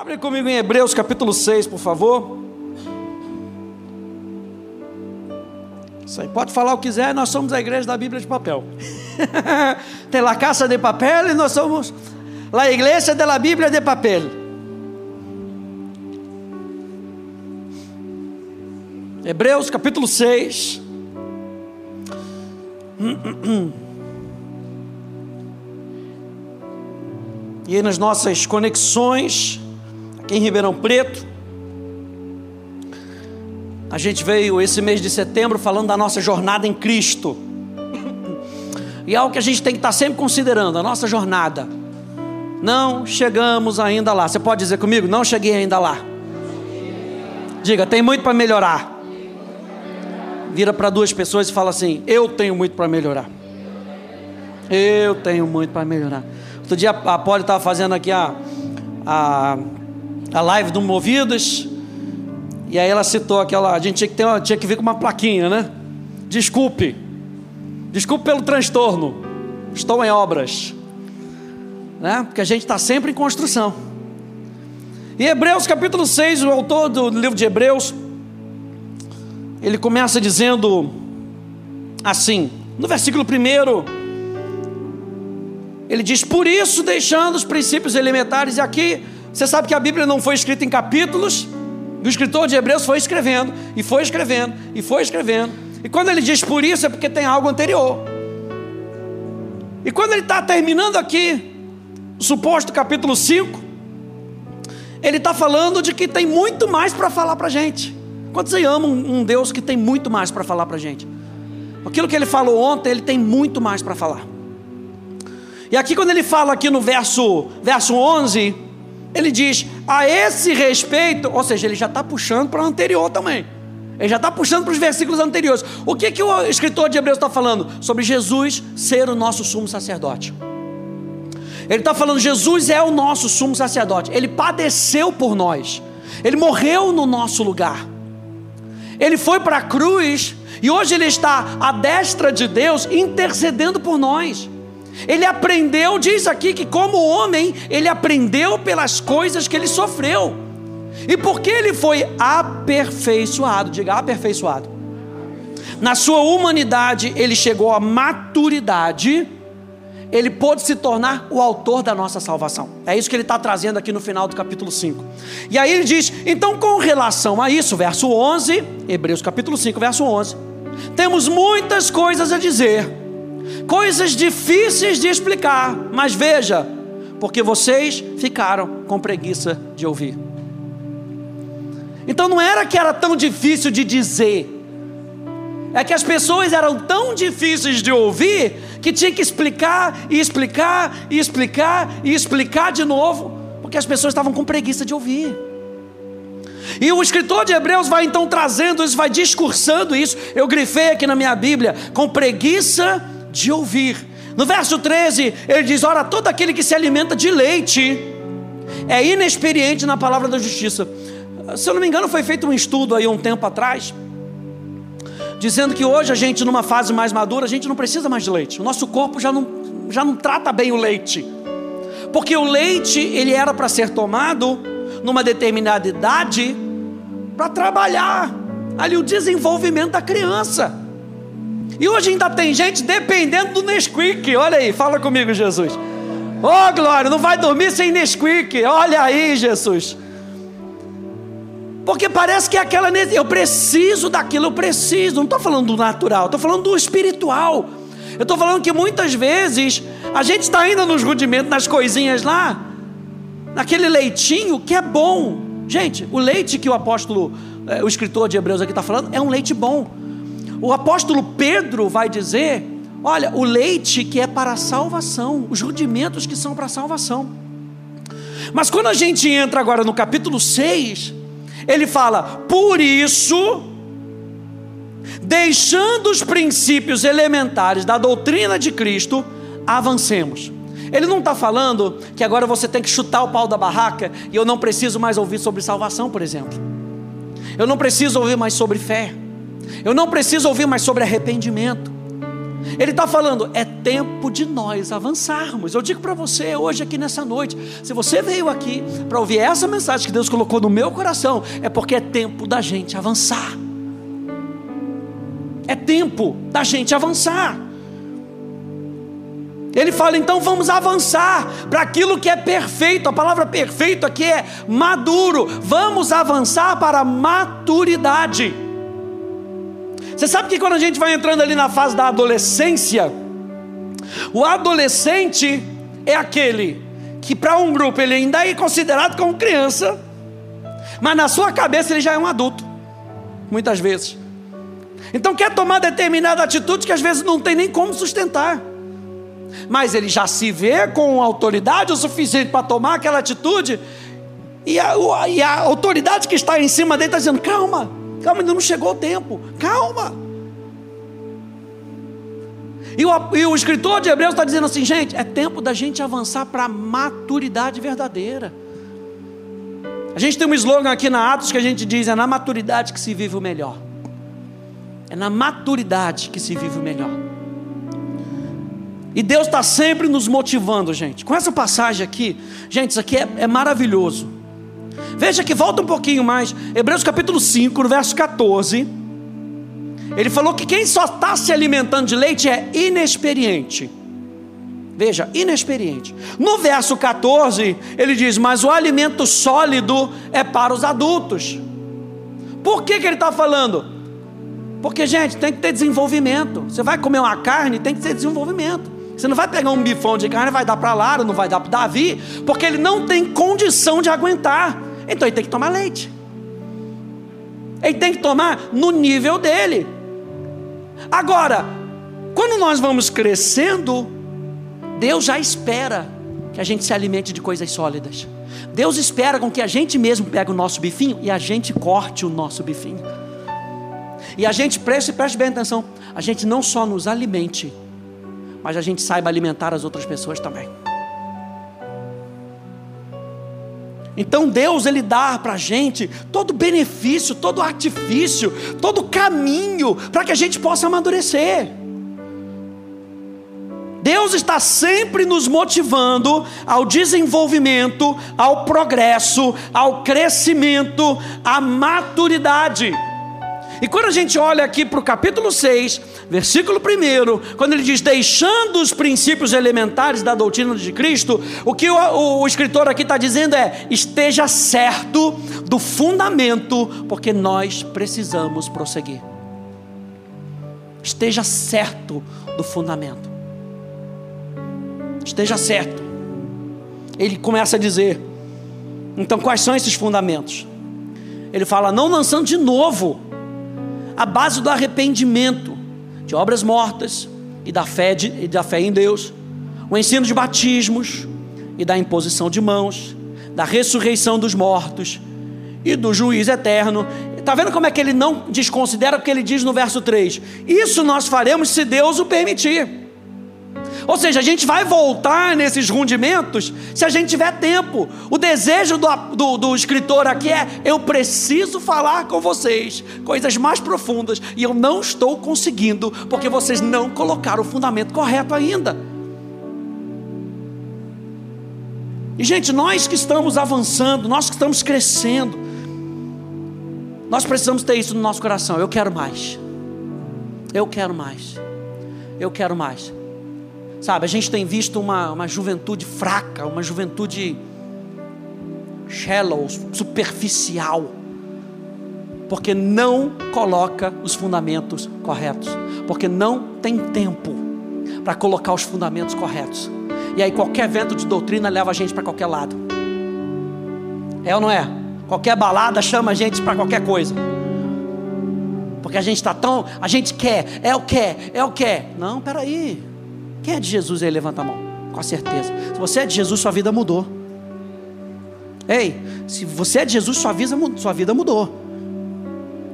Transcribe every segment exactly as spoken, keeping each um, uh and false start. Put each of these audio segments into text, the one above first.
Abre comigo em Hebreus capítulo seis, por favor. Isso aí, pode falar o que quiser, nós somos a igreja da Bíblia de papel. Tem lá casa de papel e nós somos la igreja de la Bíblia de papel. Hebreus capítulo seis. E aí nas nossas conexões, aqui em Ribeirão Preto, a gente veio esse mês de setembro falando da nossa jornada em Cristo. E é algo que a gente tem que estar sempre considerando, a nossa jornada. Não chegamos ainda lá. Você pode dizer comigo? Não cheguei ainda lá. Diga, tem muito para melhorar. Vira para duas pessoas e fala assim: eu tenho muito para melhorar. Eu tenho muito para melhorar. Outro dia a Apoli estava fazendo aqui a, a, a live do Movidas, e aí ela citou aquela, a gente tinha que, ter uma, tinha que vir com uma plaquinha, né? Desculpe, desculpe pelo transtorno, estou em obras, né? Porque a gente está sempre em construção. E Hebreus capítulo seis, o autor do livro de Hebreus, ele começa dizendo assim, no versículo primeiro, ele diz: por isso, deixando os princípios elementares. E aqui, você sabe que a Bíblia não foi escrita em capítulos, o escritor de Hebreus foi escrevendo, e foi escrevendo, e foi escrevendo, e quando ele diz por isso, é porque tem algo anterior. E quando ele está terminando aqui, o suposto capítulo cinco, ele está falando de que tem muito mais para falar para a gente. Quantos aí amam um Deus que tem muito mais para falar para a gente? Aquilo que ele falou ontem, ele tem muito mais para falar. E aqui quando ele fala aqui no verso, verso onze, ele diz: a esse respeito, ou seja, ele já está puxando para o anterior também, ele já está puxando para os versículos anteriores. O que, que o escritor de Hebreus está falando? Sobre Jesus ser o nosso sumo sacerdote. Ele está falando, Jesus é o nosso sumo sacerdote, ele padeceu por nós, ele morreu no nosso lugar, ele foi para a cruz, e hoje ele está à destra de Deus, intercedendo por nós. Ele aprendeu, diz aqui que como homem, ele aprendeu pelas coisas que ele sofreu, e porque ele foi aperfeiçoado, diga aperfeiçoado, na sua humanidade ele chegou à maturidade, ele pôde se tornar o autor da nossa salvação. É isso que ele está trazendo aqui no final do capítulo cinco, e aí ele diz, então com relação a isso, verso onze, Hebreus capítulo cinco, verso onze, temos muitas coisas a dizer, coisas difíceis de explicar, mas veja, porque vocês ficaram com preguiça de ouvir. Então não era que era tão difícil de dizer, é que as pessoas eram tão difíceis de ouvir, que tinha que explicar, e explicar, e explicar, e explicar de novo, porque as pessoas estavam com preguiça de ouvir. E o escritor de Hebreus vai então trazendo isso, vai discursando isso. Eu grifei aqui na minha Bíblia, com preguiça de ouvir. No verso treze ele diz: ora, todo aquele que se alimenta de leite é inexperiente na palavra da justiça. Se eu não me engano, foi feito um estudo aí um tempo atrás, dizendo que hoje a gente, numa fase mais madura, a gente não precisa mais de leite. O nosso corpo já não, já não trata bem o leite, porque o leite ele era para ser tomado numa determinada idade, para trabalhar ali o desenvolvimento da criança. E hoje ainda tem gente dependendo do Nesquik. Olha aí, fala comigo, Jesus. Oh glória, não vai dormir sem Nesquik. Olha aí, Jesus. Porque parece que é aquela, eu preciso daquilo, eu preciso. Não estou falando do natural, estou falando do espiritual. Eu estou falando que muitas vezes a gente está ainda nos rudimentos, nas coisinhas lá, naquele leitinho que é bom. Gente, o leite que o apóstolo, o escritor de Hebreus aqui está falando, é um leite bom. O apóstolo Pedro vai dizer: olha, o leite que é para a salvação, os rudimentos que são para a salvação. Mas quando a gente entra agora no capítulo seis, ele fala: por isso, deixando os princípios elementares da doutrina de Cristo, avancemos. Ele não está falando que agora você tem que chutar o pau da barraca, e eu não preciso mais ouvir sobre salvação, por exemplo. Eu não preciso ouvir mais sobre fé. Eu não preciso ouvir mais sobre arrependimento. Ele está falando, é tempo de nós avançarmos. Eu digo para você hoje aqui nessa noite, se você veio aqui para ouvir essa mensagem que Deus colocou no meu coração, é porque é tempo da gente avançar. É tempo da gente avançar. Ele fala, então vamos avançar para aquilo que é perfeito. A palavra perfeito aqui é maduro. Vamos avançar para a maturidade. Você sabe que quando a gente vai entrando ali na fase da adolescência, o adolescente é aquele que para um grupo ele ainda é considerado como criança, mas na sua cabeça ele já é um adulto, muitas vezes. Então quer tomar determinada atitude que às vezes não tem nem como sustentar, mas ele já se vê com autoridade o suficiente para tomar aquela atitude, e a, e a autoridade que está em cima dele está dizendo, calma, calma, ainda não chegou o tempo, calma. E o, e o escritor de Hebreus está dizendo assim, gente, é tempo da gente avançar para a maturidade verdadeira. A gente tem um slogan aqui na Atos que a gente diz, é na maturidade que se vive o melhor, é na maturidade que se vive o melhor. E Deus está sempre nos motivando, gente. Com essa passagem aqui, gente, isso aqui é, é maravilhoso. Veja que volta um pouquinho mais, Hebreus capítulo cinco, no verso quatorze. Ele falou que quem só está se alimentando de leite é inexperiente. Veja, inexperiente. No verso quatorze, ele diz, mas o alimento sólido é para os adultos. Por que que ele está falando? Porque, gente, tem que ter desenvolvimento. Você vai comer uma carne, tem que ter desenvolvimento. Você não vai pegar um bifão de carne, vai dar para Lara, não vai dar para Davi, porque ele não tem condição de aguentar. Então ele tem que tomar leite. Ele tem que tomar no nível dele. Agora, quando nós vamos crescendo, Deus já espera que a gente se alimente de coisas sólidas. Deus espera com que a gente mesmo pegue o nosso bifinho e a gente corte o nosso bifinho. E a gente, preste, preste bem atenção, a gente não só nos alimente, mas a gente saiba alimentar as outras pessoas também. Então Deus, Ele dá para a gente todo benefício, todo artifício, todo caminho para que a gente possa amadurecer. Deus está sempre nos motivando ao desenvolvimento, ao progresso, ao crescimento, à maturidade. E quando a gente olha aqui para o capítulo seis, versículo um, quando ele diz, deixando os princípios elementares da doutrina de Cristo, o que o, o, o escritor aqui está dizendo é, esteja certo do fundamento, porque nós precisamos prosseguir. Esteja certo do fundamento. Esteja certo. Ele começa a dizer, então quais são esses fundamentos? Ele fala, não lançando de novo a base do arrependimento, de obras mortas, e da fé, de, e da fé em Deus, o ensino de batismos, e da imposição de mãos, da ressurreição dos mortos, e do juízo eterno. Está vendo como é que ele não desconsidera o que ele diz no verso três? Isso nós faremos se Deus o permitir. Ou seja, a gente vai voltar nesses rudimentos, se a gente tiver tempo. O desejo do, do, do escritor aqui é, eu preciso falar com vocês coisas mais profundas, e eu não estou conseguindo, porque vocês não colocaram o fundamento correto ainda. E gente, nós que estamos avançando, nós que estamos crescendo, nós precisamos ter isso no nosso coração, eu quero mais, eu quero mais, eu quero mais. Sabe, a gente tem visto uma, uma juventude fraca, uma juventude shallow, superficial, porque não coloca os fundamentos corretos, porque não tem tempo para colocar os fundamentos corretos, e aí qualquer vento de doutrina leva a gente para qualquer lado, é ou não é? Qualquer balada chama a gente para qualquer coisa, porque a gente está tão, a gente quer, é o que, é o que, não, peraí. Quem é de Jesus aí? Levanta a mão, com certeza. Se você é de Jesus, sua vida mudou. Ei, se você é de Jesus, sua vida, sua vida mudou.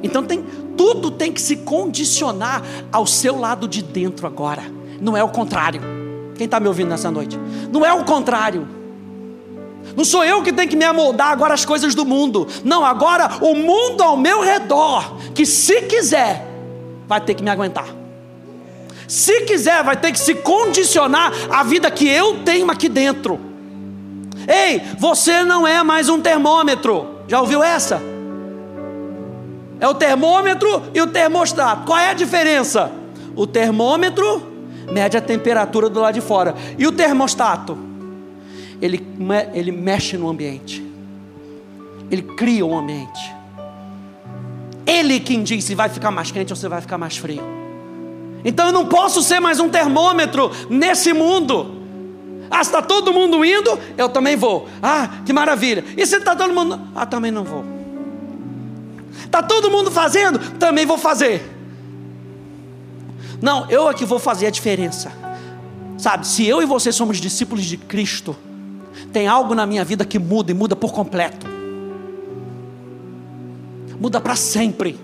Então tem, tudo tem que se condicionar ao seu lado de dentro agora. Não é o contrário. Quem está me ouvindo nessa noite? Não é o contrário. Não sou eu que tenho que me amoldar agora às coisas do mundo. Não, agora o mundo ao meu redor, que se quiser, vai ter que me aguentar. Se quiser, vai ter que se condicionar à vida que eu tenho aqui dentro. Ei, você não é mais um termômetro. Já ouviu essa? É o termômetro e o termostato. Qual é a diferença? O termômetro mede a temperatura do lado de fora. E o termostato? Ele, ele mexe no ambiente. Ele cria um ambiente. Ele quem diz se vai ficar mais quente ou se vai ficar mais frio. Então eu não posso ser mais um termômetro nesse mundo. Ah, se está todo mundo indo, eu também vou. Ah, que maravilha. E se está todo mundo... Ah, também não vou. Está todo mundo fazendo? Também vou fazer. Não, eu é que vou fazer a diferença. Sabe, se eu e você somos discípulos de Cristo, tem algo na minha vida que muda e muda por completo. Muda para sempre.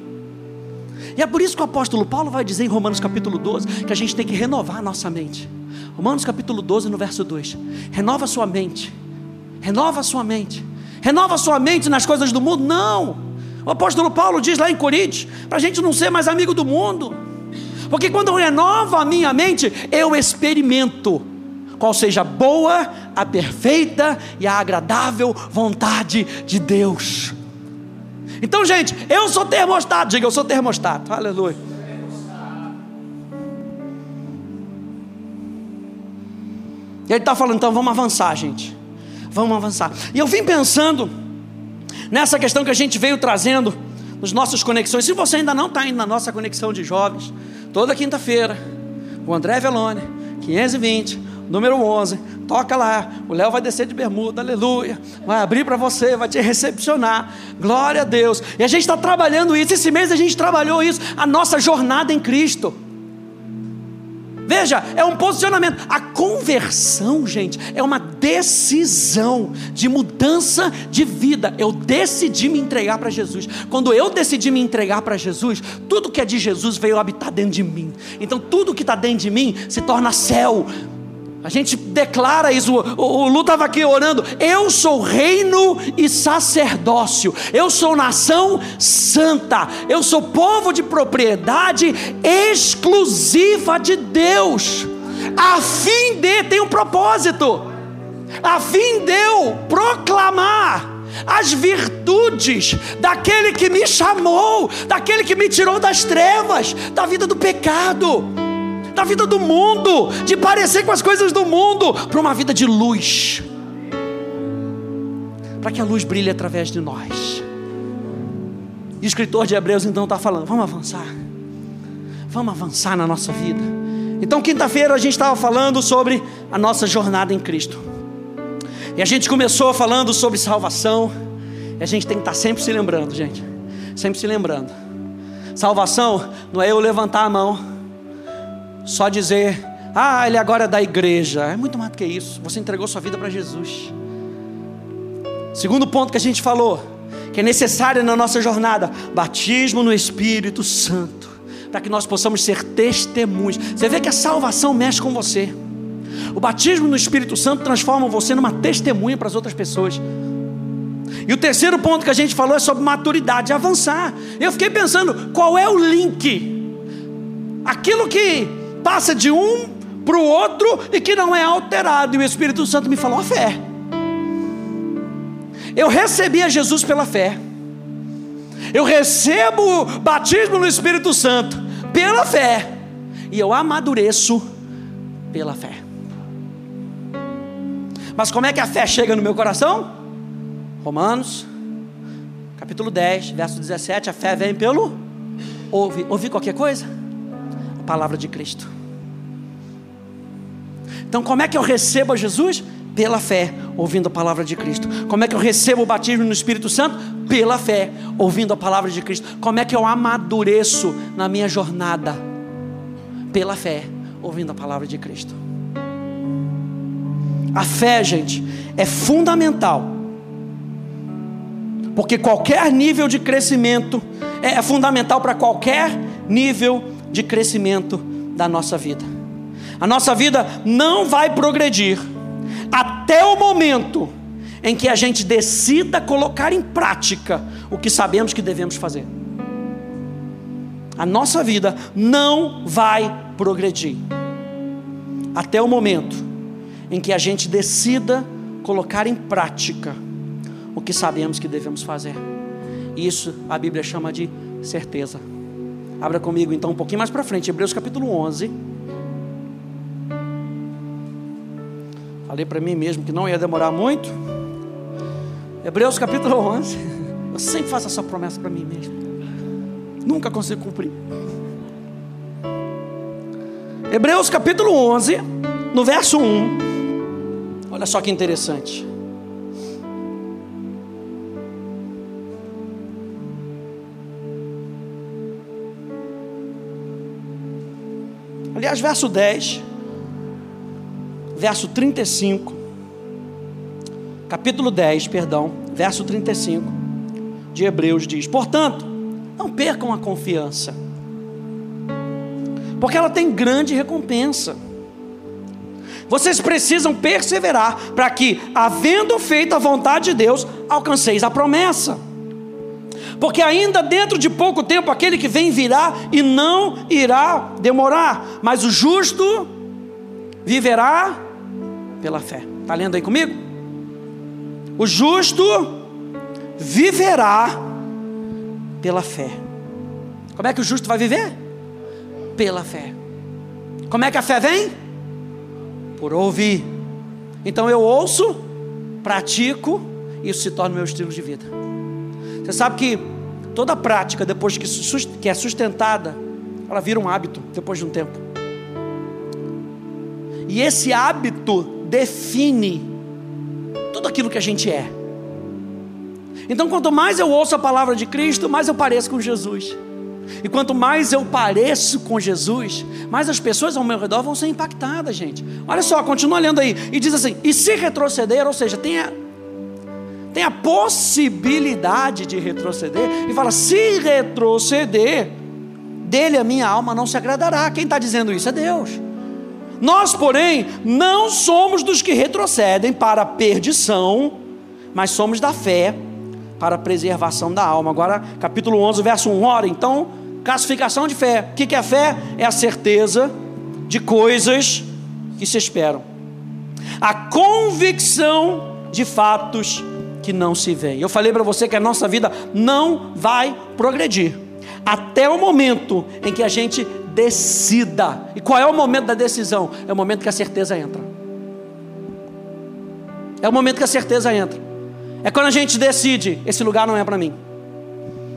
E é por isso que o apóstolo Paulo vai dizer em Romanos capítulo doze, que a gente tem que renovar a nossa mente. Romanos capítulo doze no verso dois. Renova sua mente. Renova sua mente. Renova sua mente nas coisas do mundo? Não. O apóstolo Paulo diz lá em Coríntios, para a gente não ser mais amigo do mundo. Porque quando eu renovo a minha mente, eu experimento qual seja a boa, a perfeita e a agradável vontade de Deus. Então, gente, eu sou termostato. Diga, eu sou termostato. Aleluia. E ele está falando, então vamos avançar, gente. Vamos avançar. E eu vim pensando nessa questão que a gente veio trazendo nos nossas conexões. Se você ainda não está indo na nossa conexão de jovens, toda quinta-feira, o André Velone, quinhentos e vinte, número onze, toca lá, o Léo vai descer de bermuda, aleluia, vai abrir para você, vai te recepcionar, glória a Deus. E a gente está trabalhando isso, esse mês a gente trabalhou isso, a nossa jornada em Cristo. Veja, é um posicionamento. A conversão, gente, é uma decisão de mudança de vida. Eu decidi me entregar para Jesus. Quando eu decidi me entregar para Jesus, tudo que é de Jesus veio habitar dentro de mim. Então tudo que está dentro de mim se torna céu. A gente declara isso. O, o, o Lu estava aqui orando. Eu sou reino e sacerdócio. Eu sou nação santa. Eu sou povo de propriedade exclusiva de Deus. A fim de, tem um propósito. A fim de eu proclamar as virtudes daquele que me chamou, daquele que me tirou das trevas, da vida do pecado, da vida do mundo, de parecer com as coisas do mundo, para uma vida de luz, para que a luz brilhe através de nós. E o escritor de Hebreus então está falando, vamos avançar, vamos avançar na nossa vida. Então quinta-feira a gente estava falando sobre a nossa jornada em Cristo, e a gente começou falando sobre salvação, e a gente tem que estar sempre se lembrando, gente, sempre se lembrando, salvação não é eu levantar a mão, só dizer, ah, ele agora é da igreja. É muito mais do que isso. Você entregou sua vida para Jesus. Segundo ponto que a gente falou, que é necessário na nossa jornada, batismo no Espírito Santo, para que nós possamos ser testemunhas. Você vê que a salvação mexe com você. O batismo no Espírito Santo transforma você numa testemunha para as outras pessoas. E o terceiro ponto que a gente falou é sobre maturidade, avançar. Eu fiquei pensando, qual é o link? Aquilo que passa de um para o outro e que não é alterado. E o Espírito Santo me falou a fé. Eu recebi a Jesus pela fé. Eu recebo o batismo no Espírito Santo pela fé. E eu amadureço pela fé. Mas como é que a fé chega no meu coração? Romanos capítulo dez, verso dezessete. A fé vem pelo ouvir. Ouvir qualquer coisa? Palavra de Cristo. Então como é que eu recebo a Jesus? Pela fé, ouvindo a palavra de Cristo. Como é que eu recebo o batismo no Espírito Santo? Pela fé, ouvindo a palavra de Cristo. Como é que eu amadureço na minha jornada? Pela fé, ouvindo a palavra de Cristo. A fé, gente, é fundamental, porque qualquer nível de crescimento é, é fundamental para qualquer nível de crescimento da nossa vida. A nossa vida não vai progredir até o momento em que a gente decida colocar em prática o que sabemos que devemos fazer. a nossa vida não vai progredir, até o momento em que a gente decida colocar em prática o que sabemos que devemos fazer. Isso a Bíblia chama de certeza. Abra comigo então um pouquinho mais para frente, Hebreus capítulo onze. Falei para mim mesmo que não ia demorar muito. Hebreus capítulo onze. Eu sempre faço essa promessa para mim mesmo, nunca consigo cumprir. Hebreus capítulo onze, no verso um. Olha só que interessante. Aliás, verso dez, verso trinta e cinco, capítulo dez, perdão, verso trinta e cinco de Hebreus diz: portanto, não percam a confiança, porque ela tem grande recompensa. Vocês precisam perseverar para que, havendo feito a vontade de Deus, alcanceis a promessa. Porque ainda dentro de pouco tempo aquele que vem virá e não irá demorar, mas o justo viverá pela fé. Está lendo aí comigo? O justo viverá pela fé. Como é que o justo vai viver? Pela fé. Como é que a fé vem? Por ouvir. Então eu ouço, pratico, e isso se torna o meu estilo de vida. Você sabe que toda prática, depois que é sustentada, ela vira um hábito, depois de um tempo. E esse hábito define tudo aquilo que a gente é. Então quanto mais eu ouço a palavra de Cristo, mais eu pareço com Jesus. E quanto mais eu pareço com Jesus, mais as pessoas ao meu redor vão ser impactadas, gente. Olha só, continua lendo aí. E diz assim: e se retroceder, ou seja, tem a... tem a possibilidade de retroceder, e fala, se retroceder, dele a minha alma não se agradará. Quem está dizendo isso é Deus. Nós, porém, não somos dos que retrocedem para a perdição, mas somos da fé para a preservação da alma. Agora, capítulo onze, verso um, ora, então, classificação de fé. O que é fé? É a certeza de coisas que se esperam, a convicção de fatos que não se vê. Eu falei para você que a nossa vida não vai progredir até o momento em que a gente decida. E qual é o momento da decisão? É o momento que a certeza entra. É o momento que a certeza entra. É quando a gente decide: esse lugar não é para mim.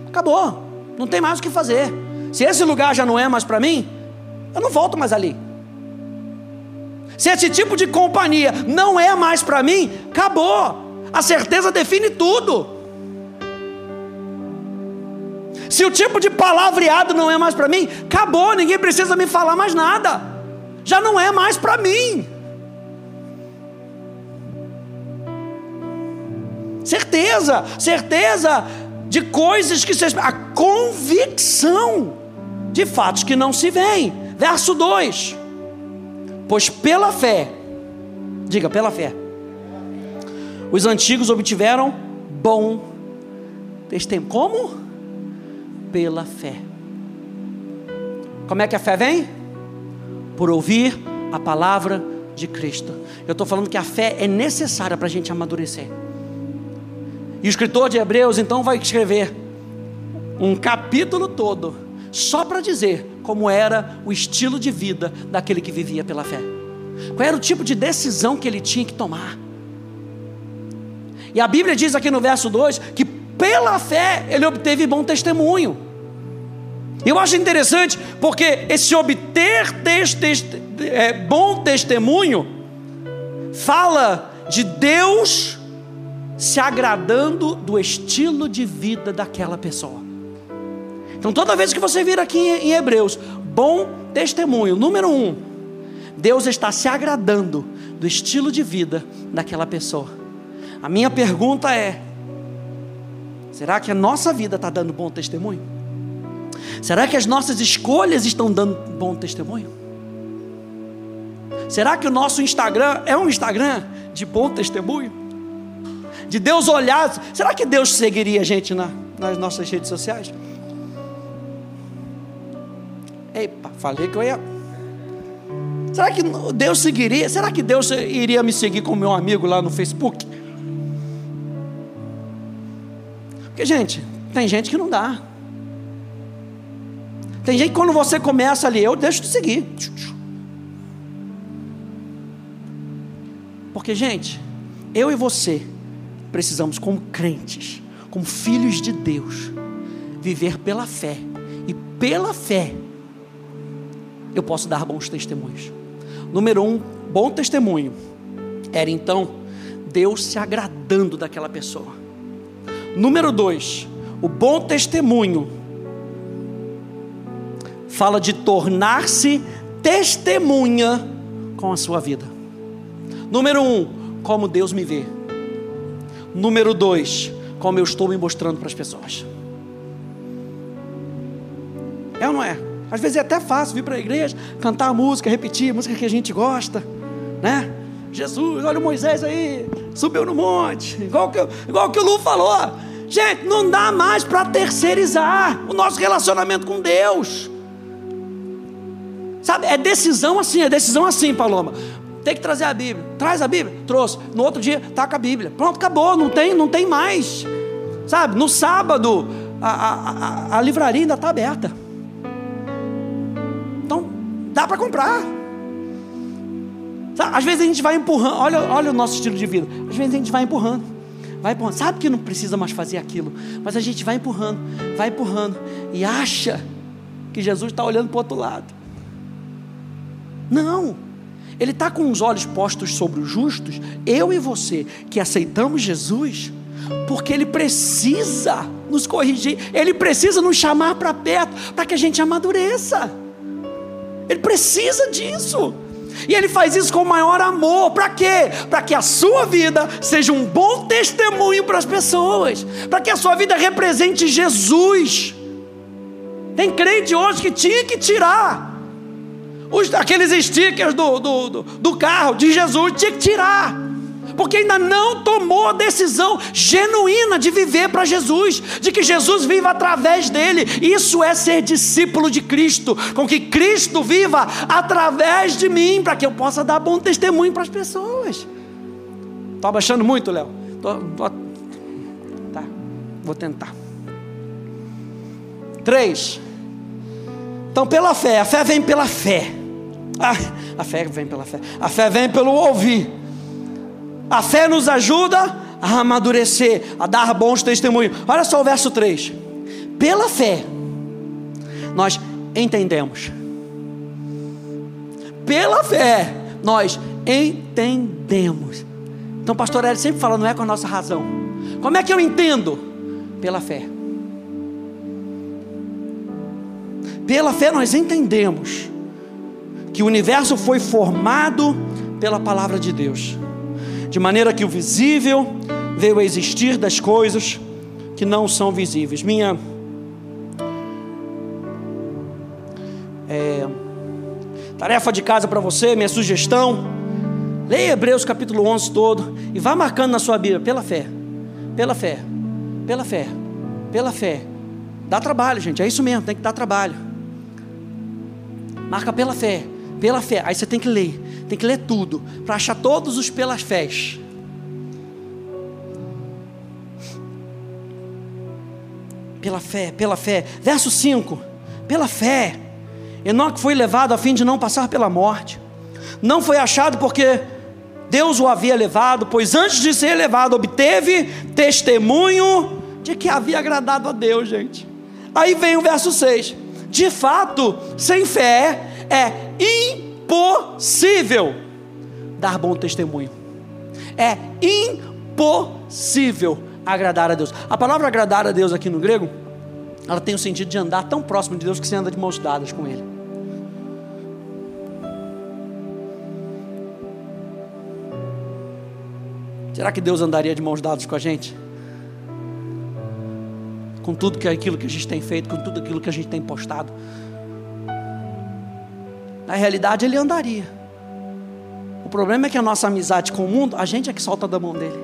Acabou, não tem mais o que fazer. Se esse lugar já não é mais para mim, eu não volto mais ali. Se esse tipo de companhia não é mais para mim, acabou. A certeza define tudo. Se o tipo de palavreado não é mais para mim, acabou, ninguém precisa me falar mais nada. Já não é mais para mim. Certeza, certeza de coisas que se... a convicção de fatos que não se veem. Verso dois. Pois pela fé, diga, pela fé, os antigos obtiveram bom testemunho. Como? Pela fé. Como é que a fé vem? Por ouvir a palavra de Cristo. Eu estou falando que a fé é necessária para a gente amadurecer. E o escritor de Hebreus então vai escrever um capítulo todo só para dizer como era o estilo de vida daquele que vivia pela fé. Qual era o tipo de decisão que ele tinha que tomar? E a Bíblia diz aqui no verso dois que pela fé ele obteve bom testemunho. Eu acho interessante porque esse obter te- te- é, bom testemunho fala de Deus se agradando do estilo de vida daquela pessoa. Então toda vez que você vir aqui em Hebreus, bom testemunho, número um, Deus está se agradando do estilo de vida daquela pessoa. A minha pergunta é: será que a nossa vida está dando bom testemunho? Será que as nossas escolhas estão dando bom testemunho? Será que o nosso Instagram é um Instagram de bom testemunho? De Deus olhar, será que Deus seguiria a gente na, nas nossas redes sociais? Epa, falei que eu ia. Será que Deus seguiria? Será que Deus iria me seguir como meu amigo lá no Facebook? Porque, gente, tem gente que não dá. Tem gente que quando você começa ali, eu deixo de seguir. Porque, gente, eu e você precisamos, como crentes, como filhos de Deus, viver pela fé. E pela fé eu posso dar bons testemunhos. Número um, bom testemunho era então Deus se agradando daquela pessoa. Número dois, o bom testemunho fala de tornar-se testemunha com a sua vida. Número um, como Deus me vê. Número dois, como eu estou me mostrando para as pessoas. É ou não é? Às vezes é até fácil vir para a igreja, cantar música, repetir música que a gente gosta, né? Jesus, olha o Moisés aí, subiu no monte, igual que, igual que o Lu falou. Gente, não dá mais para terceirizar o nosso relacionamento com Deus. Sabe, é decisão assim, é decisão assim, Paloma. Tem que trazer a Bíblia. Traz a Bíblia? Trouxe. No outro dia, taca a Bíblia. Pronto, acabou, não tem, não tem mais. Sabe, no sábado, a, a, a, a livraria ainda está aberta. Então, dá para comprar. Sabe, às vezes a gente vai empurrando, olha, olha o nosso estilo de vida. Às vezes a gente vai empurrando, vai empurrando. Sabe que não precisa mais fazer aquilo, mas a gente vai empurrando, vai empurrando, e acha que Jesus está olhando para o outro lado. Não, Ele está com os olhos postos sobre os justos, eu e você, que aceitamos Jesus, porque Ele precisa nos corrigir, Ele precisa nos chamar para perto, para que a gente amadureça. Ele precisa disso, e Ele faz isso com o maior amor. Para quê? Para que a sua vida seja um bom testemunho para as pessoas, para que a sua vida represente Jesus. Tem crente hoje que tinha que tirar os, aqueles stickers do, do, do, do carro de Jesus, tinha que tirar, porque ainda não tomou a decisão genuína de viver para Jesus, de que Jesus viva através dele. Isso é ser discípulo de Cristo, com que Cristo viva através de mim, para que eu possa dar bom testemunho para as pessoas. Estou abaixando muito, Léo? Tô, tô... Tá, vou tentar. Três, então pela fé, a fé vem pela fé, ah, a fé vem pela fé, a fé vem pelo ouvir. A fé nos ajuda a amadurecer, a dar bons testemunhos. Olha só o verso três. Pela fé, nós entendemos. Pela fé, nós entendemos. Então, pastor Hélio sempre fala, não é com a nossa razão. Como é que eu entendo? Pela fé. Pela fé, nós entendemos que o universo foi formado pela palavra de Deus, de maneira que o visível veio a existir das coisas que não são visíveis. Minha é, tarefa de casa para você, minha sugestão, leia Hebreus capítulo onze todo, e vá marcando na sua Bíblia, pela fé, pela fé, pela fé, pela fé. Dá trabalho, gente, é isso mesmo, tem que dar trabalho. Marca pela fé, pela fé, aí você tem que ler. Tem que ler tudo, para achar todos os pelas fés. Pela fé, pela fé. Verso cinco. Pela fé, Enoque foi levado a fim de não passar pela morte. Não foi achado porque Deus o havia levado, pois antes de ser levado, obteve testemunho de que havia agradado a Deus, gente. Aí vem o verso seis. De fato, sem fé é impossível. Impossível dar bom testemunho. É impossível agradar a Deus. A palavra agradar a Deus aqui no grego, ela tem o sentido de andar tão próximo de Deus que você anda de mãos dadas com Ele. Será que Deus andaria de mãos dadas com a gente? Com tudo que, aquilo que a gente tem feito, com tudo aquilo que a gente tem postado? Na realidade, Ele andaria. O problema é que a nossa amizade com o mundo, a gente é que solta da mão dele.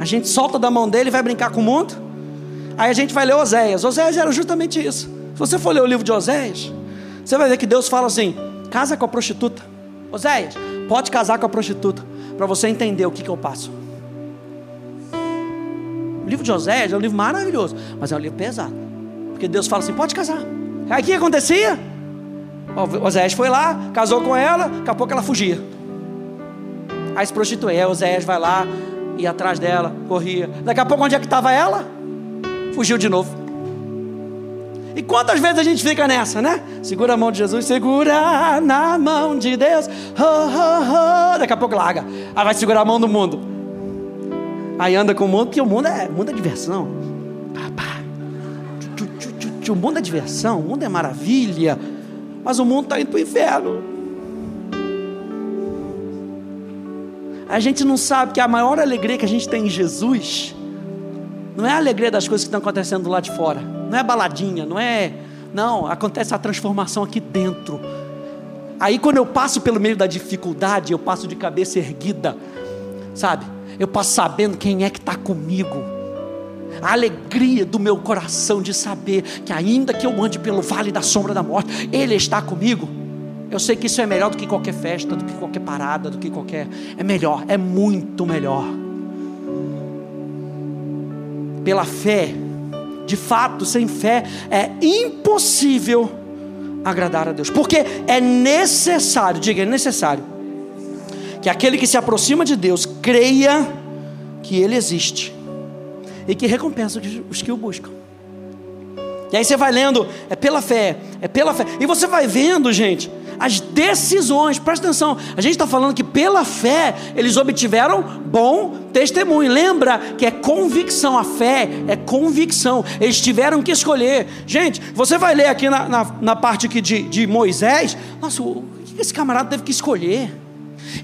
A gente solta da mão dele, vai brincar com o mundo. Aí a gente vai ler Oséias. Oséias era justamente isso. Se você for ler o livro de Oséias, você vai ver que Deus fala assim: casa com a prostituta. Oséias, pode casar com a prostituta, para você entender o que, que eu passo. O livro de Oséias é um livro maravilhoso, mas é um livro pesado, porque Deus fala assim: pode casar. Aí o que acontecia? Oséias foi lá, casou com ela, daqui a pouco ela fugia, aí se prostituía. Oséias vai lá, ia atrás dela, corria, daqui a pouco onde é que estava ela? Fugiu de novo. E quantas vezes a gente fica nessa, né? Segura a mão de Jesus, segura na mão de Deus, oh, oh, oh. Daqui a pouco larga, aí vai segurar a mão do mundo, aí anda com o mundo, porque o mundo é, o mundo é diversão, o mundo é diversão, o mundo é maravilha, mas o mundo está indo para o inferno. A gente não sabe que a maior alegria que a gente tem em Jesus não é a alegria das coisas que estão acontecendo lá de fora, não é baladinha, não é, não, acontece a transformação aqui dentro. Aí quando eu passo pelo meio da dificuldade, eu passo de cabeça erguida, sabe, eu passo sabendo quem é que está comigo. A alegria do meu coração de saber que ainda que eu ande pelo vale da sombra da morte, Ele está comigo. Eu sei que isso é melhor do que qualquer festa, do que qualquer parada, do que qualquer... É melhor, é muito melhor. Pela fé, de fato, sem fé, é impossível agradar a Deus. Porque é necessário, diga, é necessário, que aquele que se aproxima de Deus creia que Ele existe e que recompensa os que o buscam. E aí você vai lendo, é pela fé, é pela fé, e você vai vendo, gente, as decisões. Presta atenção, a gente está falando que pela fé eles obtiveram bom testemunho. Lembra que é convicção, a fé é convicção, eles tiveram que escolher. Gente, você vai ler aqui na, na, na parte aqui de, de Moisés, nossa, o que esse camarada teve que escolher?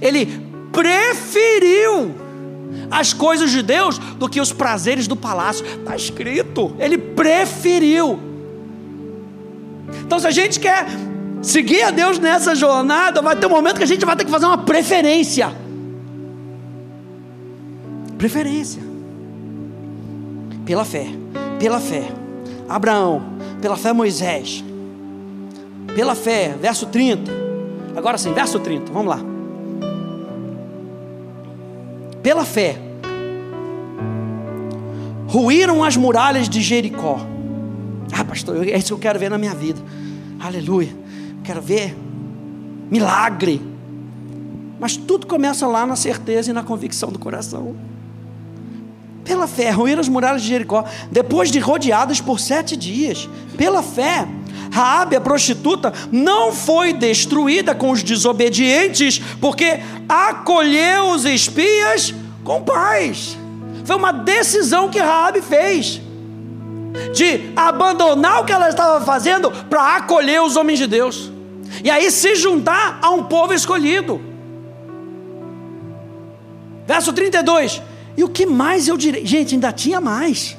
Ele preferiu as coisas de Deus do que os prazeres do palácio. Está escrito, ele preferiu. Então, se a gente quer seguir a Deus nessa jornada, vai ter um momento que a gente vai ter que fazer uma preferência. Preferência. Pela fé, pela fé Abraão, pela fé Moisés, pela fé, verso trinta. Agora sim, verso trinta, vamos lá. Pela fé ruíram as muralhas de Jericó. Ah, pastor, é isso que eu quero ver na minha vida. Aleluia, quero ver milagre. Mas tudo começa lá na certeza e na convicção do coração. Pela fé ruíram as muralhas de Jericó, depois de rodeadas por sete dias. Pela fé, Raab, a prostituta, não foi destruída com os desobedientes, porque acolheu os espias com paz. Foi uma decisão que Raab fez, de abandonar o que ela estava fazendo para acolher os homens de Deus, e aí se juntar a um povo escolhido. Verso trinta e dois, e o que mais eu direi? Gente, ainda tinha mais.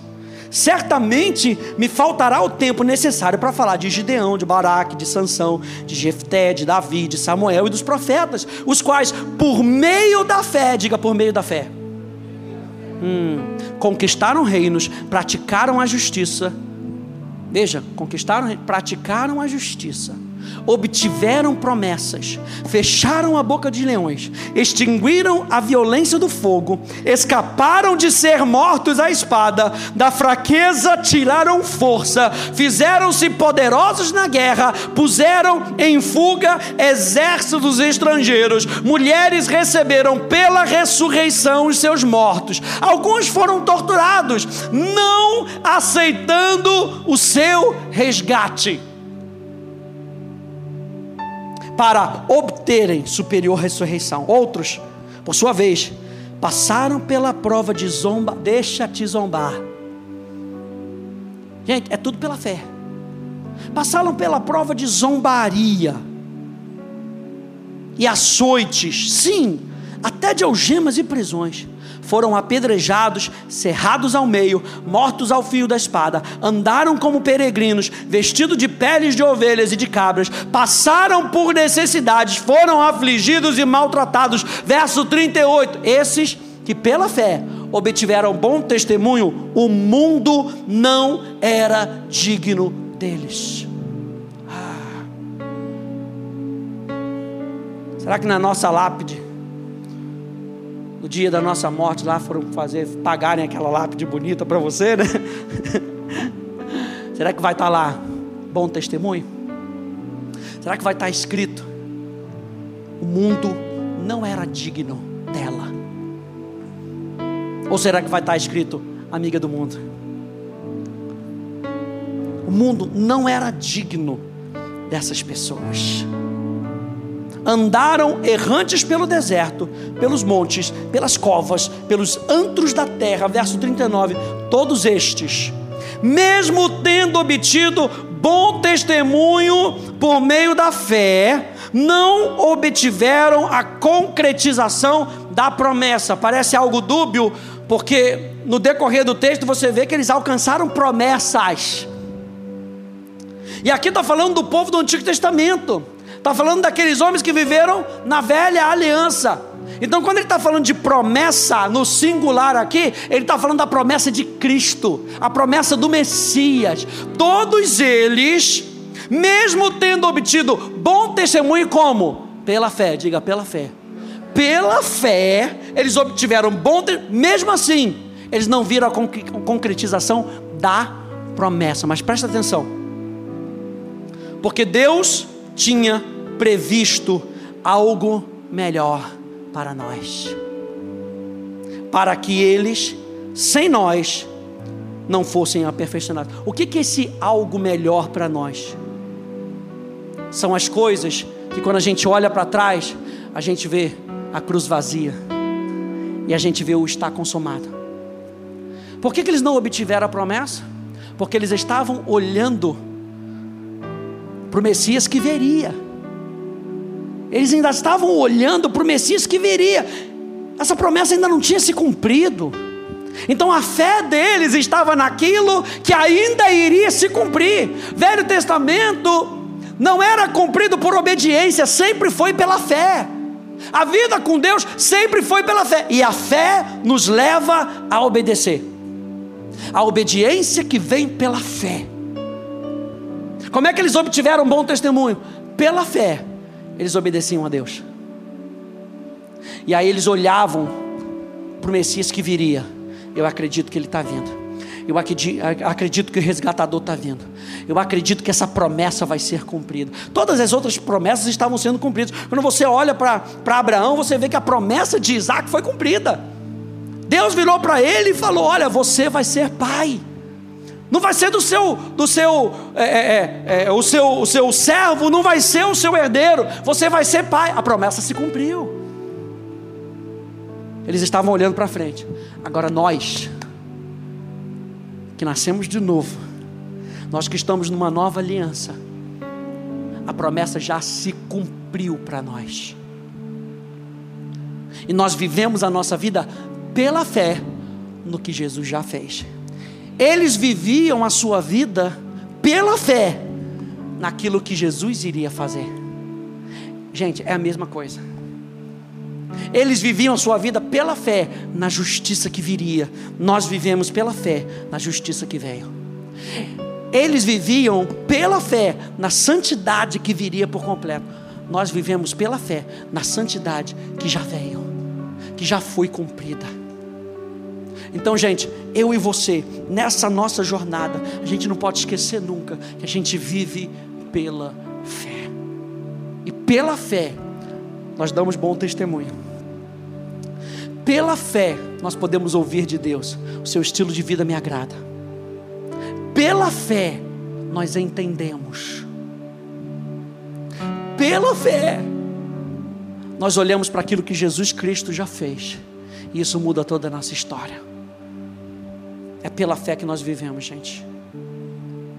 Certamente me faltará o tempo necessário para falar de Gideão, de Baraque, de Sansão, de Jefté, de Davi, de Samuel e dos profetas, os quais por meio da fé, diga, por meio da fé, hum, conquistaram reinos, praticaram a justiça. Veja, conquistaram, praticaram a justiça, obtiveram promessas, fecharam a boca de leões, extinguiram a violência do fogo, escaparam de ser mortos à espada, da fraqueza tiraram força, fizeram-se poderosos na guerra, puseram em fuga exércitos estrangeiros, mulheres receberam pela ressurreição os seus mortos, alguns foram torturados, não aceitando o seu resgate, para obterem superior ressurreição. Outros, por sua vez, passaram pela prova de zomba, deixa-te zombar. Gente, é tudo pela fé. Passaram pela prova de zombaria e açoites, sim, até de algemas e prisões. Foram apedrejados, cerrados ao meio, mortos ao fio da espada, andaram como peregrinos, vestidos de peles de ovelhas e de cabras, passaram por necessidades, foram afligidos e maltratados. Verso trinta e oito, esses que pela fé obtiveram bom testemunho, o mundo não era digno deles. Ah. Será que na nossa lápide, no dia da nossa morte lá, foram fazer, pagarem aquela lápide bonita para você, né? Será que vai estar lá bom testemunho? Será que vai estar escrito: o mundo não era digno dela? Ou será que vai estar escrito: amiga do mundo? O mundo não era digno dessas pessoas. Andaram errantes pelo deserto, pelos montes, pelas covas, pelos antros da terra. Verso trinta e nove, todos estes, mesmo tendo obtido bom testemunho por meio da fé, não obtiveram a concretização da promessa. Parece algo dúbio, porque no decorrer do texto você vê que eles alcançaram promessas. E aqui está falando do povo do Antigo Testamento, está falando daqueles homens que viveram na velha aliança. Então, quando ele está falando de promessa no singular aqui, ele está falando da promessa de Cristo, a promessa do Messias. Todos eles, mesmo tendo obtido bom testemunho, como? Pela fé, diga pela fé. Pela fé, eles obtiveram bom testemunho, mesmo assim, eles não viram a concretização da promessa. Mas presta atenção, porque Deus tinha previsto algo melhor para nós, para que eles, sem nós, não fossem aperfeiçoados. O que que é esse algo melhor para nós? São as coisas que, quando a gente olha para trás, a gente vê a cruz vazia e a gente vê o está consumado. Por que que eles não obtiveram a promessa? Porque eles estavam olhando para o Messias que veria. Eles ainda estavam olhando para o Messias que viria. Essa promessa ainda não tinha se cumprido. Então a fé deles estava naquilo que ainda iria se cumprir. Velho Testamento não era cumprido por obediência, sempre foi pela fé. A vida com Deus sempre foi pela fé. E a fé nos leva a obedecer. A obediência que vem pela fé. Como é que eles obtiveram um bom testemunho? Pela fé. Eles obedeciam a Deus. E aí eles olhavam para o Messias que viria. Eu acredito que ele está vindo. Eu acredito que o resgatador está vindo. Eu acredito que essa promessa vai ser cumprida. Todas as outras promessas estavam sendo cumpridas. Quando você olha para Abraão, você vê que a promessa de Isaac foi cumprida. Deus virou para ele e falou: olha, você vai ser pai. Não vai ser do seu, do seu, é, é, é, o seu, o seu servo, não vai ser o seu herdeiro, você vai ser pai. A promessa se cumpriu. Eles estavam olhando para frente. Agora nós, que nascemos de novo, nós que estamos numa nova aliança, a promessa já se cumpriu para nós. E nós vivemos a nossa vida pela fé no que Jesus já fez. Eles viviam a sua vida pela fé naquilo que Jesus iria fazer. Gente, é a mesma coisa. Eles viviam a sua vida pela fé na justiça que viria. Nós vivemos pela fé na justiça que veio. Eles viviam pela fé na santidade que viria por completo. Nós vivemos pela fé na santidade que já veio, que já foi cumprida. Então, gente, eu e você, nessa nossa jornada, a gente não pode esquecer nunca que a gente vive pela fé. E pela fé, nós damos bom testemunho. Pela fé, nós podemos ouvir de Deus: o seu estilo de vida me agrada. Pela fé, nós entendemos. Pela fé, nós olhamos para aquilo que Jesus Cristo já fez. E isso muda toda a nossa história. É pela fé que nós vivemos, gente.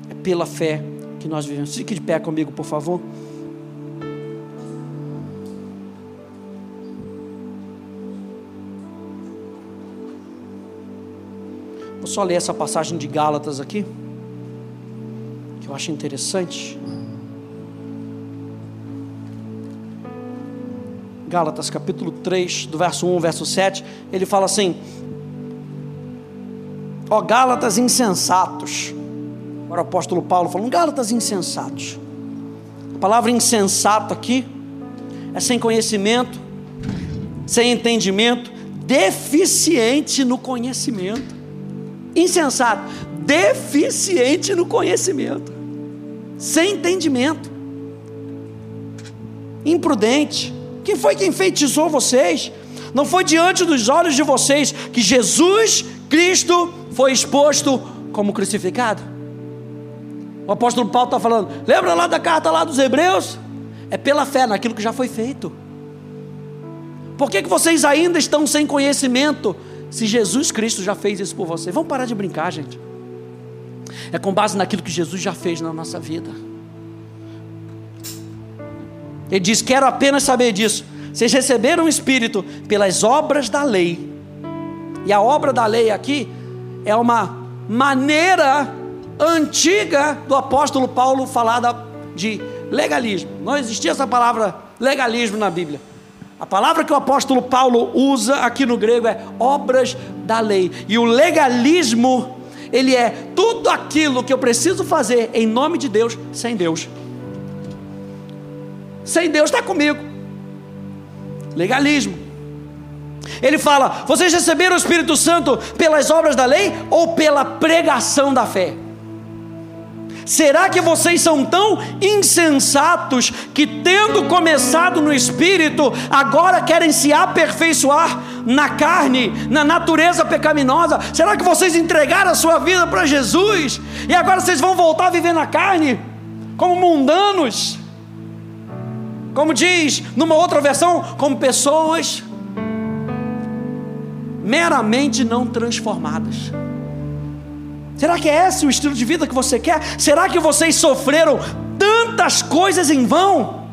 É pela fé que nós vivemos. Fique de pé comigo, por favor. Vou só ler essa passagem de Gálatas aqui, que eu acho interessante. Gálatas capítulo três, do verso um, verso sete, ele fala assim: ó Gálatas insensatos, Agora o apóstolo Paulo falando, Gálatas insensatos. A palavra insensato aqui é sem conhecimento, sem entendimento, deficiente no conhecimento. Insensato, deficiente no conhecimento, sem entendimento, imprudente. Quem foi que enfeitiçou vocês? Não foi diante dos olhos de vocês que Jesus Cristo foi exposto como crucificado? O apóstolo Paulo está falando, lembra lá da carta lá dos Hebreus? É pela fé naquilo que já foi feito. Por que que vocês ainda estão sem conhecimento, se Jesus Cristo já fez isso por você? Vamos parar de brincar, gente. É com base naquilo que Jesus já fez na nossa vida. Ele diz, quero apenas saber disso, vocês receberam o Espírito pelas obras da lei. E a obra da lei aqui é uma maneira antiga do apóstolo Paulo falar de legalismo. Não existia essa palavra legalismo na Bíblia. A palavra que o apóstolo Paulo usa aqui no grego é obras da lei. E o legalismo, ele é tudo aquilo que eu preciso fazer em nome de Deus, sem Deus. Sem Deus está comigo. Legalismo. Ele fala, vocês receberam o Espírito Santo pelas obras da lei ou pela pregação da fé? Será que vocês são tão insensatos que, tendo começado no Espírito, agora querem se aperfeiçoar na carne, na natureza pecaminosa? Será que vocês entregaram a sua vida para Jesus e agora vocês vão voltar a viver na carne, como mundanos? Como diz numa outra versão, como pessoas meramente não transformadas. Será que é esse o estilo de vida que você quer? Será que vocês sofreram tantas coisas em vão?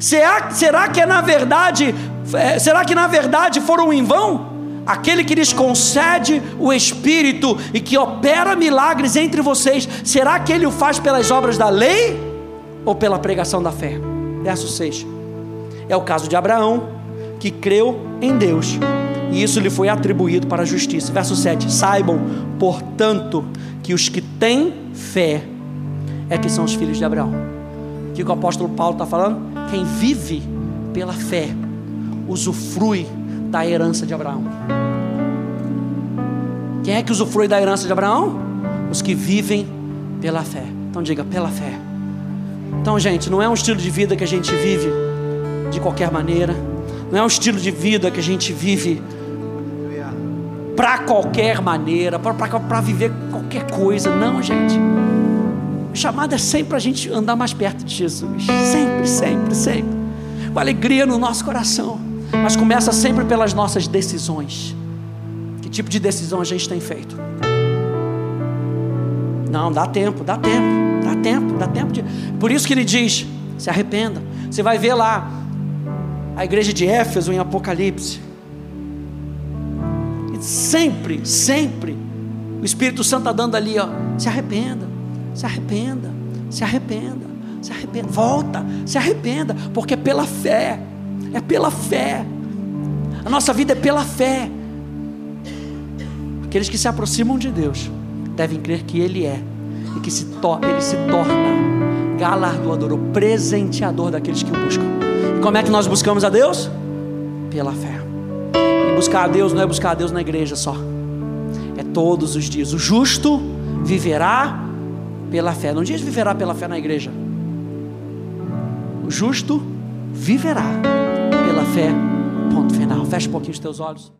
Será, será que é na verdade, será que na verdade foram em vão? Aquele que lhes concede o Espírito e que opera milagres entre vocês, será que ele o faz pelas obras da lei ou pela pregação da fé? Verso seis, é o caso de Abraão, que creu em Deus, e isso lhe foi atribuído para a justiça. Verso sete, saibam, portanto, que os que têm fé é que são os filhos de Abraão. O que o apóstolo Paulo está falando? Quem vive pela fé usufrui da herança de Abraão. Quem é que usufrui da herança de Abraão? Os que vivem pela fé. Então diga, pela fé. Então, gente, não é um estilo de vida que a gente vive de qualquer maneira. Não é um estilo de vida que a gente vive para qualquer maneira, para viver qualquer coisa. Não, gente. A chamada é sempre a gente andar mais perto de Jesus. Sempre, sempre, sempre. Com alegria no nosso coração. Mas começa sempre pelas nossas decisões. Que tipo de decisão a gente tem feito? Não, dá tempo, dá tempo, dá tempo, dá tempo de... Por isso que ele diz, se arrependa. Você vai ver lá a igreja de Éfeso em Apocalipse. Sempre, sempre o Espírito Santo está dando ali, ó, se arrependa, se arrependa, se arrependa, se arrependa, volta, se arrependa, porque é pela fé, é pela fé, a nossa vida é pela fé. Aqueles que se aproximam de Deus devem crer que Ele é, e que se to- Ele se torna galardoador, o presenteador daqueles que o buscam. E como é que nós buscamos a Deus? Pela fé. Buscar a Deus não é buscar a Deus na igreja só, é todos os dias. O justo viverá pela fé. Não diz viverá pela fé na igreja. O justo viverá pela fé. Ponto final. Fecha um pouquinho os teus olhos.